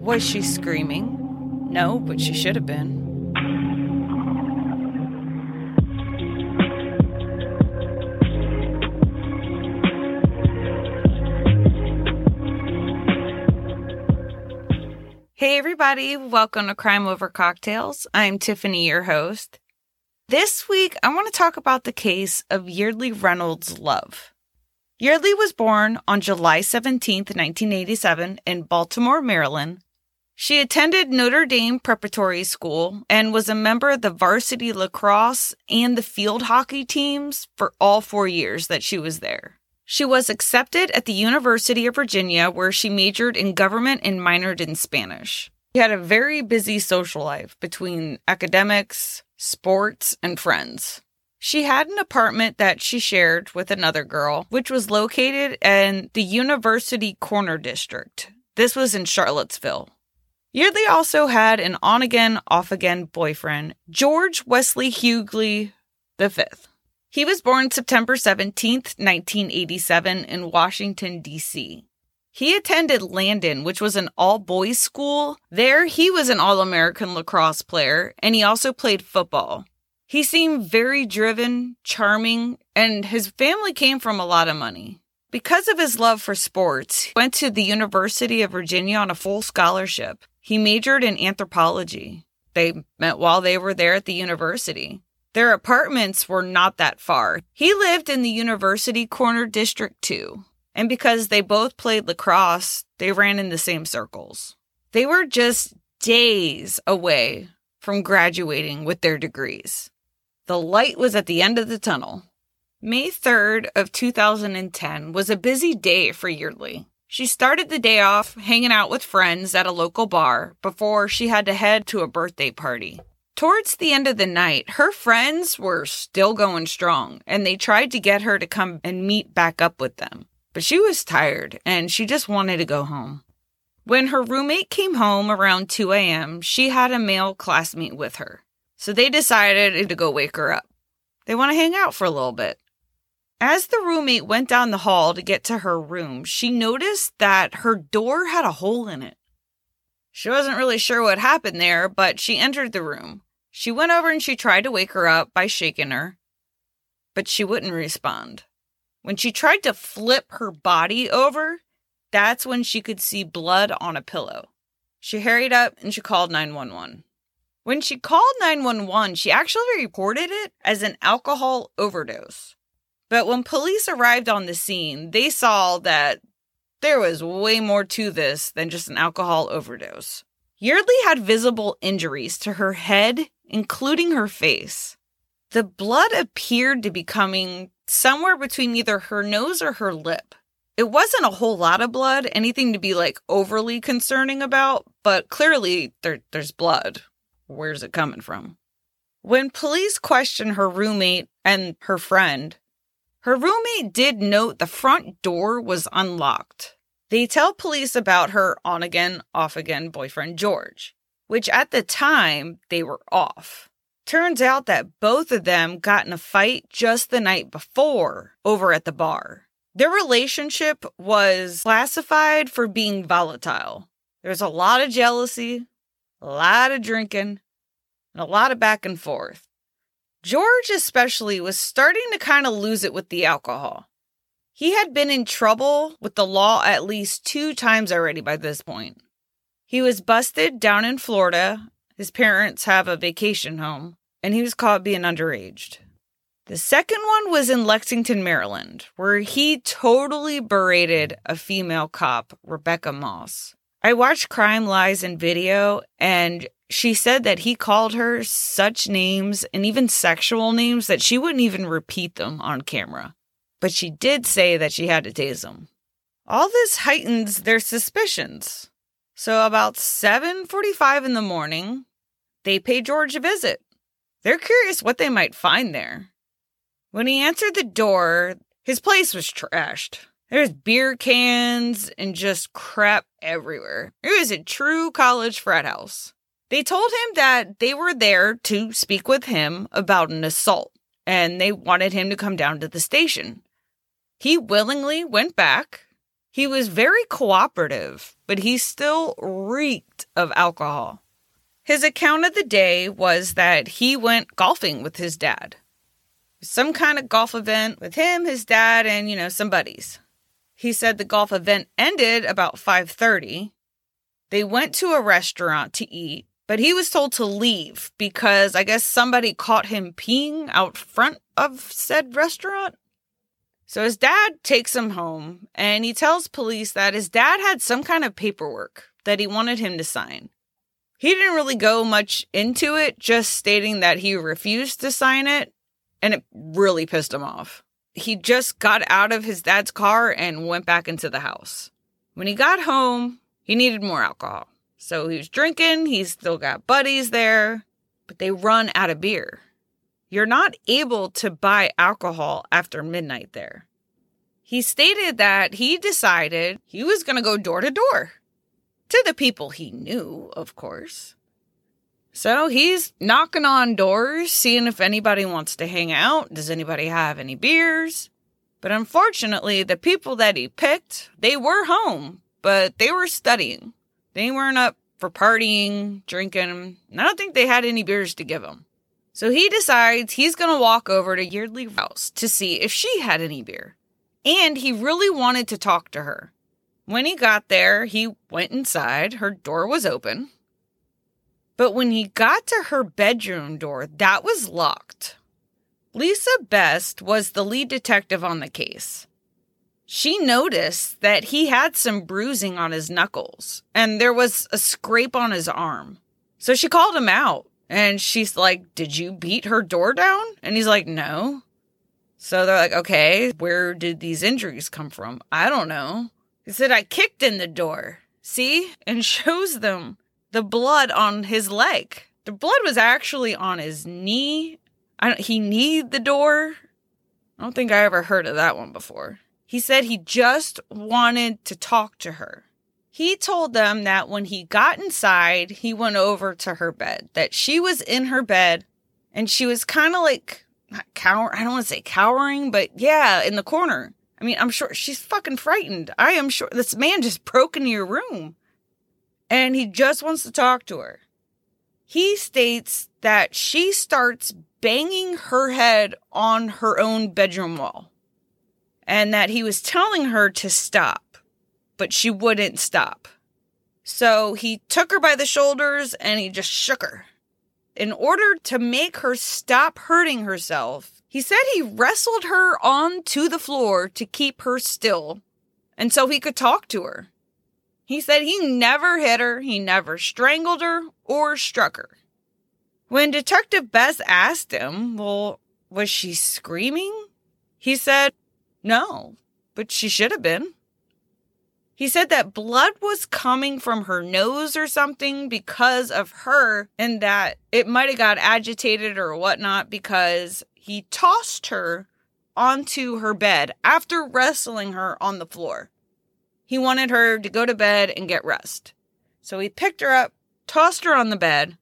Was she screaming? No, but she should have been. Hey everybody, welcome to Crime Over Cocktails. I'm Tiffany, your host. This week, I want to talk about the case of Yeardley Reynolds Love. Yeardley was born on July 17, 1987 in Baltimore, Maryland. She attended Notre Dame Preparatory School and was a member of the varsity lacrosse and the field hockey teams for all 4 years that she was there. She was accepted at the University of Virginia, where she majored in government and minored in Spanish. She had a very busy social life between academics, sports, and friends. She had an apartment that she shared with another girl, which was located in the University Corner District. This was in Charlottesville. Yeardley also had an on-again, off-again boyfriend, George Wesley Huguely V. He was born September 17, 1987 in Washington, D.C. He attended Landon, which was an all-boys school. There, he was an All-American lacrosse player, and he also played football. He seemed very driven, charming, and his family came from a lot of money. Because of his love for sports, he went to the University of Virginia on a full scholarship. He majored in anthropology. They met while they were there at the university. Their apartments were not that far. He lived in the University Corner District, too. And because they both played lacrosse, they ran in the same circles. They were just days away from graduating with their degrees. The light was at the end of the tunnel. May 3rd of 2010 was a busy day for Yeardley. She started the day off hanging out with friends at a local bar before she had to head to a birthday party. Towards the end of the night, her friends were still going strong, and they tried to get her to come and meet back up with them. But she was tired, and she just wanted to go home. When her roommate came home around 2 a.m., she had a male classmate with her. So they decided to go wake her up. They want to hang out for a little bit. As the roommate went down the hall to get to her room, she noticed that her door had a hole in it. She wasn't really sure what happened there, but she entered the room. She went over and she tried to wake her up by shaking her, but she wouldn't respond. When she tried to flip her body over, that's when she could see blood on a pillow. She hurried up and she called 911. When she called 911, she actually reported it as an alcohol overdose. But when police arrived on the scene, they saw that there was way more to this than just an alcohol overdose. Yeardley had visible injuries to her head, including her face. The blood appeared to be coming somewhere between either her nose or her lip. It wasn't a whole lot of blood, anything to be like overly concerning about, but clearly there's blood. Where's it coming from? When police questioned her roommate and her friend, her roommate did note the front door was unlocked. They tell police about her on-again, off-again boyfriend, George, which at the time, they were off. Turns out that both of them got in a fight just the night before over at the bar. Their relationship was classified for being volatile. There was a lot of jealousy, a lot of drinking, and a lot of back and forth. George especially was starting to kind of lose it with the alcohol. He had been in trouble with the law at least 2 times already by this point. He was busted down in Florida. His parents have a vacation home, and he was caught being underage. The second one was in Lexington, Maryland, where he totally berated a female cop, Rebecca Moss. I watched Crime, Lies, and Video, and she said that he called her such names and even sexual names that she wouldn't even repeat them on camera. But she did say that she had to tase him. All this heightens their suspicions. So about 7:45 in the morning, they pay George a visit. They're curious what they might find there. When he answered the door, his place was trashed. There's beer cans and just crap everywhere. It was a true college frat house. They told him that they were there to speak with him about an assault, and they wanted him to come down to the station. He willingly went back, He was very cooperative, but he still reeked of alcohol. His account of the day was that he went golfing with his dad. Some kind of golf event with him, his dad, and, some buddies. He said the golf event ended about 5:30. They went to a restaurant to eat, but he was told to leave because I guess somebody caught him peeing out front of said restaurant. So his dad takes him home, and he tells police that his dad had some kind of paperwork that he wanted him to sign. He didn't really go much into it, just stating that he refused to sign it. And it really pissed him off. He just got out of his dad's car and went back into the house. When he got home, he needed more alcohol. So he was drinking. He's still got buddies there, but they run out of beer. You're not able to buy alcohol after midnight there. He stated that he decided he was going to go door to door. To the people he knew, of course. So he's knocking on doors, seeing if anybody wants to hang out. Does anybody have any beers? But unfortunately, the people that he picked, they were home, but they were studying. They weren't up for partying, drinking, and I don't think they had any beers to give him. So he decides he's going to walk over to Yeardley house to see if she had any beer. And he really wanted to talk to her. When he got there, he went inside. Her door was open. But when he got to her bedroom door, that was locked. Lisa Best was the lead detective on the case. She noticed that he had some bruising on his knuckles, and there was a scrape on his arm. So she called him out, and she's like, "Did you beat her door down?" And he's like, "No." So they're like, "Okay, where did these injuries come from?" "I don't know." He said, "I kicked in the door. See?" And shows them the blood on his leg. The blood was actually on his knee. He kneed the door. I don't think I ever heard of that one before. He said he just wanted to talk to her. He told them that when he got inside, he went over to her bed, that she was in her bed, and she was kind of like, I don't want to say cowering, but yeah, in the corner. I mean, I'm sure she's fucking frightened. I am sure this man just broke into your room. And he just wants to talk to her. He states that she starts banging her head on her own bedroom wall. And that he was telling her to stop. But she wouldn't stop. So he took her by the shoulders and he just shook her. In order to make her stop hurting herself, he said he wrestled her onto the floor to keep her still. And so he could talk to her. He said he never hit her, he never strangled her, or struck her. When Detective Bess asked him, well, was she screaming? He said, no, but she should have been. He said that blood was coming from her nose or something because of her, and that it might have got agitated or whatnot because he tossed her onto her bed after wrestling her on the floor. He wanted her to go to bed and get rest. So he picked her up, tossed her on the bed,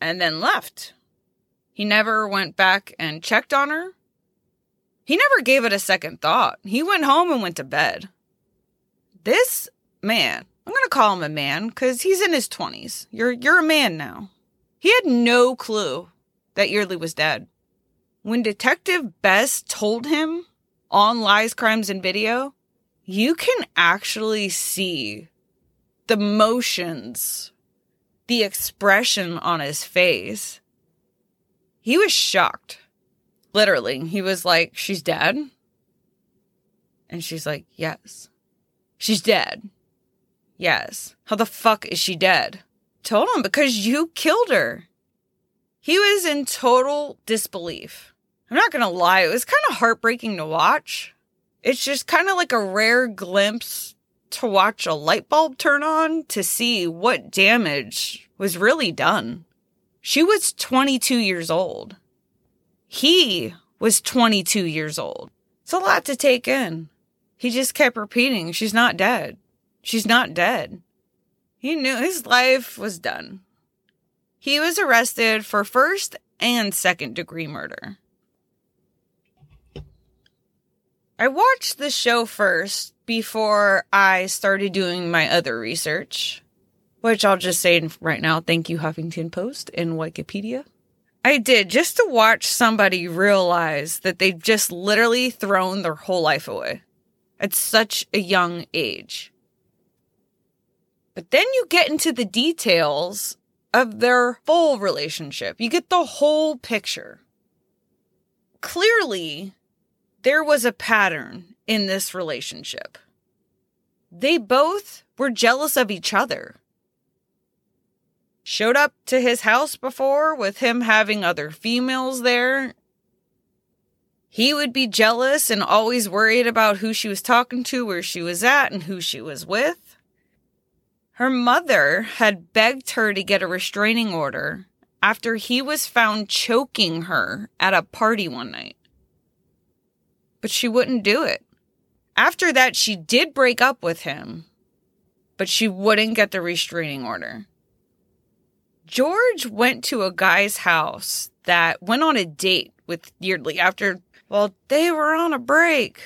and then left. He never went back and checked on her. He never gave it a second thought. He went home and went to bed. This man, I'm going to call him a man because he's in his 20s. You're a man now. He had no clue that Yeardley was dead. When Detective Bess told him on Lies, Crimes, and Video, you can actually see the motions, the expression on his face. He was shocked. Literally, he was like, "She's dead?" And she's like, "Yes." "She's dead?" "Yes." "How the fuck is she dead?" Told him, "Because you killed her." He was in total disbelief. I'm not going to lie, it was kind of heartbreaking to watch. It's just kind of like a rare glimpse to watch a light bulb turn on to see what damage was really done. She was 22 years old. He was 22 years old. It's a lot to take in. He just kept repeating, "She's not dead. She's not dead." He knew his life was done. He was arrested for first and second degree murder. I watched the show first before I started doing my other research, which I'll just say right now, thank you, Huffington Post and Wikipedia. I did, just to watch somebody realize that they've just literally thrown their whole life away at such a young age. But then you get into the details of their full relationship. You get the whole picture. Clearly, there was a pattern in this relationship. They both were jealous of each other. Showed up to his house before with him having other females there. He would be jealous and always worried about who she was talking to, where she was at, and who she was with. Her mother had begged her to get a restraining order after he was found choking her at a party one night. But she wouldn't do it. After that, she did break up with him, but she wouldn't get the restraining order. George went to a guy's house that went on a date with Yeardley after, well, they were on a break.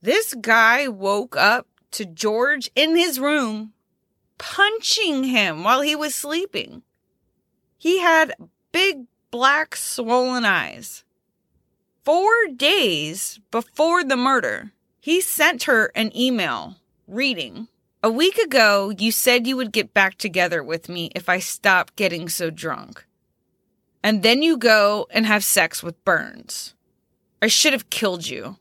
This guy woke up to George in his room, punching him while he was sleeping. He had big, black, swollen eyes. 4 days before the murder, he sent her an email reading, "A week ago, you said you would get back together with me if I stopped getting so drunk. And then you go and have sex with Burns. I should have killed you."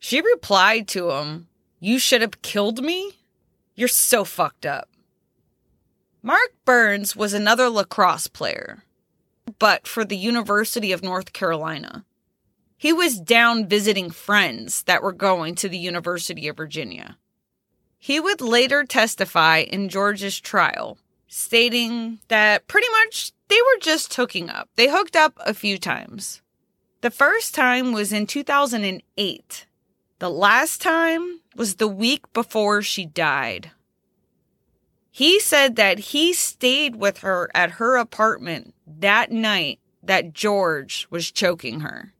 She replied to him, "You should have killed me? You're so fucked up." Mark Burns was another lacrosse player, but for the University of North Carolina. He was down visiting friends that were going to the University of Virginia. He would later testify in George's trial, stating that pretty much they were just hooking up. They hooked up a few times. The first time was in 2008. The last time was the week before she died. He said that he stayed with her at her apartment that night that George was choking her.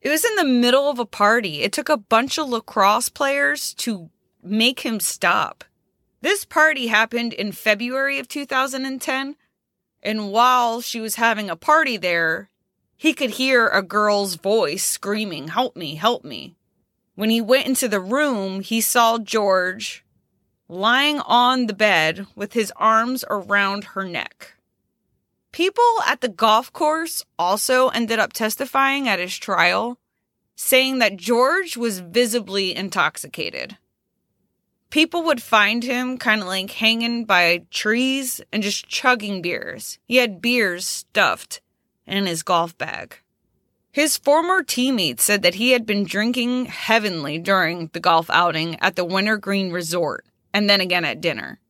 It was in the middle of a party. It took a bunch of lacrosse players to make him stop. This party happened in February of 2010, and while she was having a party there, he could hear a girl's voice screaming, "Help me, help me." When he went into the room, he saw George lying on the bed with his arms around her neck. People at the golf course also ended up testifying at his trial, saying that George was visibly intoxicated. People would find him kind of like hanging by trees and just chugging beers. He had beers stuffed in his golf bag. His former teammates said that he had been drinking heavily during the golf outing at the Wintergreen Resort, and then again at dinner.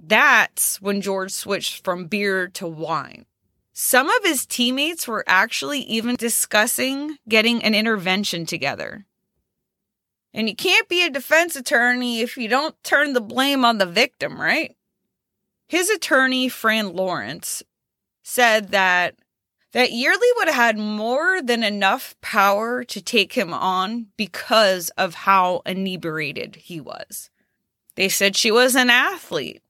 That's when George switched from beer to wine. Some of his teammates were actually even discussing getting an intervention together. And you can't be a defense attorney if you don't turn the blame on the victim, right? His attorney, Fran Lawrence, said that Yeardley would have had more than enough power to take him on because of how inebriated he was. They said she was an athlete.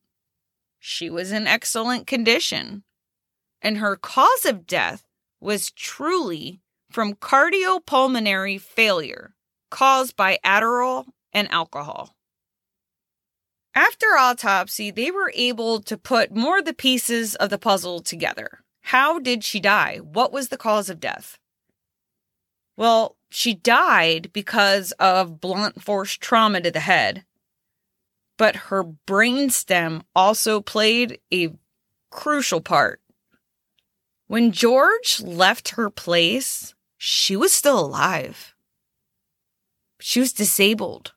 She was in excellent condition. And her cause of death was truly from cardiopulmonary failure caused by Adderall and alcohol. After autopsy, they were able to put more of the pieces of the puzzle together. How did she die? What was the cause of death? Well, she died because of blunt force trauma to the head. But her brainstem also played a crucial part. When George left her place, she was still alive. She was disabled.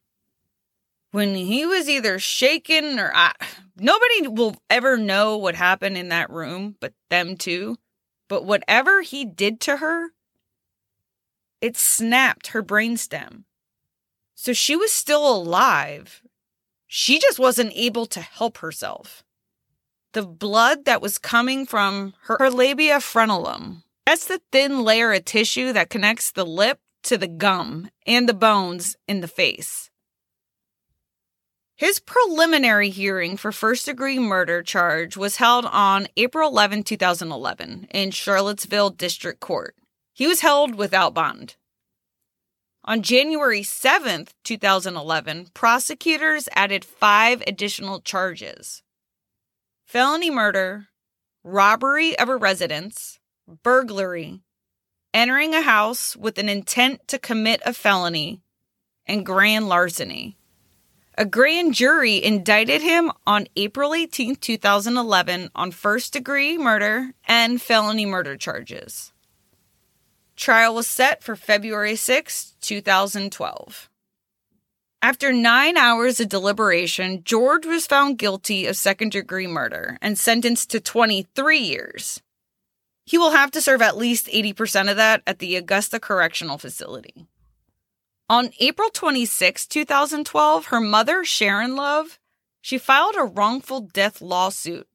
When he was either shaken or... nobody will ever know what happened in that room, but them too. But whatever he did to her, it snapped her brainstem. So she was still alive. She just wasn't able to help herself. The blood that was coming from her labia frenulum That's the thin layer of tissue that connects the lip to the gum and the bones in the face. His preliminary hearing for first-degree murder charge was held on April 11, 2011, in Charlottesville District Court. He was held without bond. On January 7, 2011, prosecutors added 5 additional charges: felony murder, robbery of a residence, burglary, entering a house with an intent to commit a felony, and grand larceny. A grand jury indicted him on April 18, 2011 on first-degree murder and felony murder charges. Trial was set for February 6, 2012. After 9 hours of deliberation, George was found guilty of second-degree murder and sentenced to 23 years. He will have to serve at least 80% of that at the Augusta Correctional Facility. On April 26, 2012, her mother, Sharon Love, she filed a wrongful death lawsuit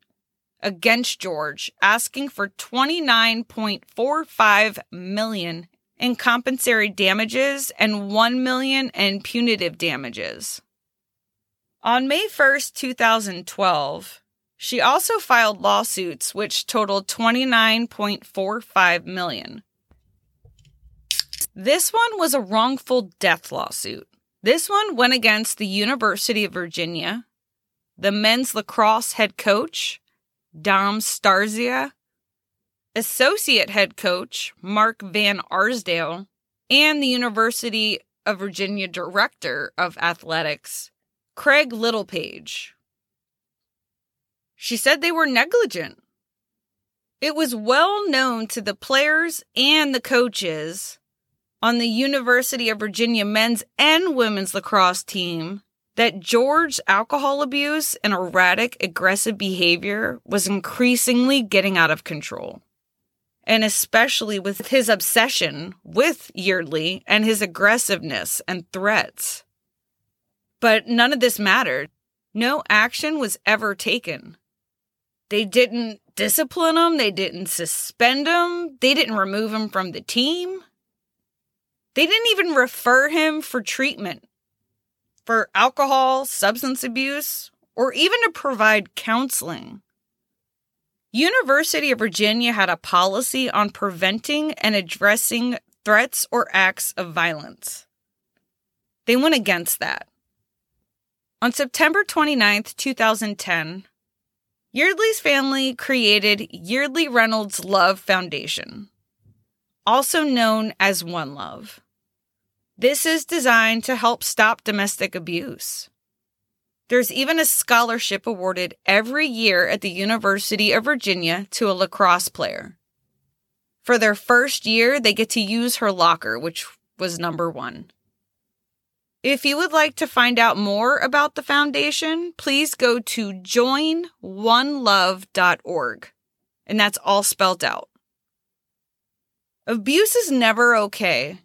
against George, asking for $29.45 million in compensatory damages and $1 million in punitive damages. On May 1, 2012, she also filed lawsuits which totaled $29.45 million. This one was a wrongful death lawsuit. This one went against the University of Virginia, the men's lacrosse head coach, Dom Starzia, associate head coach, Mark Van Arsdale, and the University of Virginia director of athletics, Craig Littlepage. She said they were negligent. It was well known to the players and the coaches on the University of Virginia men's and women's lacrosse team that George's alcohol abuse and erratic, aggressive behavior was increasingly getting out of control, and especially with his obsession with Yeardley and his aggressiveness and threats. But none of this mattered. No action was ever taken. They didn't discipline him. They didn't suspend him. They didn't remove him from the team. They didn't even refer him for treatment, for alcohol, substance abuse, or even to provide counseling. University of Virginia had a policy on preventing and addressing threats or acts of violence. They went against that. On September 29, 2010, Yeardley's family created Yeardley Reynolds Love Foundation, also known as One Love. This is designed to help stop domestic abuse. There's even a scholarship awarded every year at the University of Virginia to a lacrosse player. For their first year, they get to use her locker, which was number 1. If you would like to find out more about the foundation, please go to Joinonelove.org, and that's all spelled out. Abuse is never okay.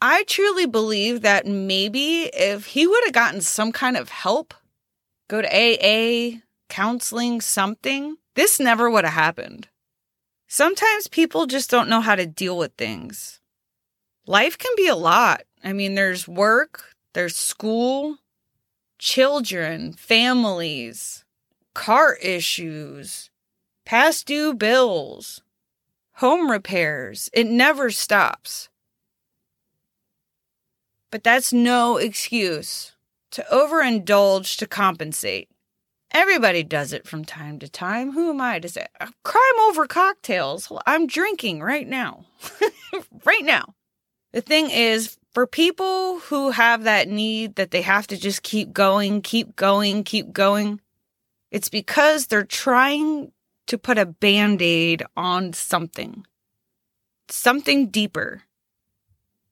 I truly believe that maybe if he would have gotten some kind of help, go to AA, counseling, something, this never would have happened. Sometimes people just don't know how to deal with things. Life can be a lot. I mean, there's work, there's school, children, families, car issues, past due bills, home repairs. It never stops. But that's no excuse to overindulge to compensate. Everybody does it from time to time. Who am I to say? Crime over cocktails. I'm drinking right now. Right now. The thing is, for people who have that need that they have to just keep going, it's because they're trying to put a Band-Aid on something deeper.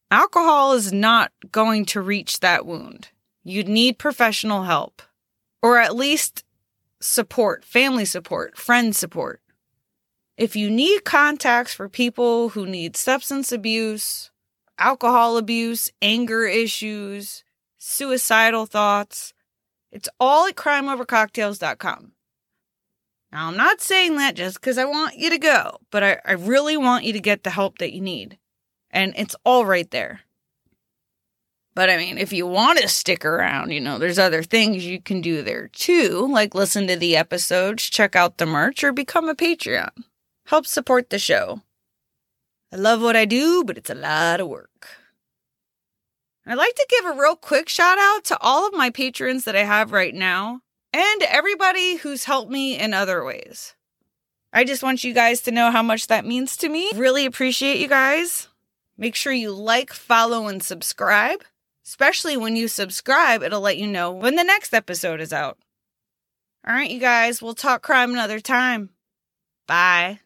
Alcohol is not going to reach that wound. You'd need professional help, or at least support, family support, friend support. If you need contacts for people who need substance abuse, alcohol abuse, anger issues, suicidal thoughts. It's all at crimeovercocktails.com. Now, I'm not saying that just because I want you to go, but I really want you to get the help that you need. And it's all right there. But, I mean, if you want to stick around, you know, there's other things you can do there, too. Like listen to the episodes, check out the merch, or become a Patreon. Help support the show. I love what I do, but it's a lot of work. I'd like to give a real quick shout out to all of my patrons that I have right now. And everybody who's helped me in other ways. I just want you guys to know how much that means to me. Really appreciate you guys. Make sure you like, follow, and subscribe. Especially when you subscribe, it'll let you know when the next episode is out. All right, you guys, we'll talk crime another time. Bye.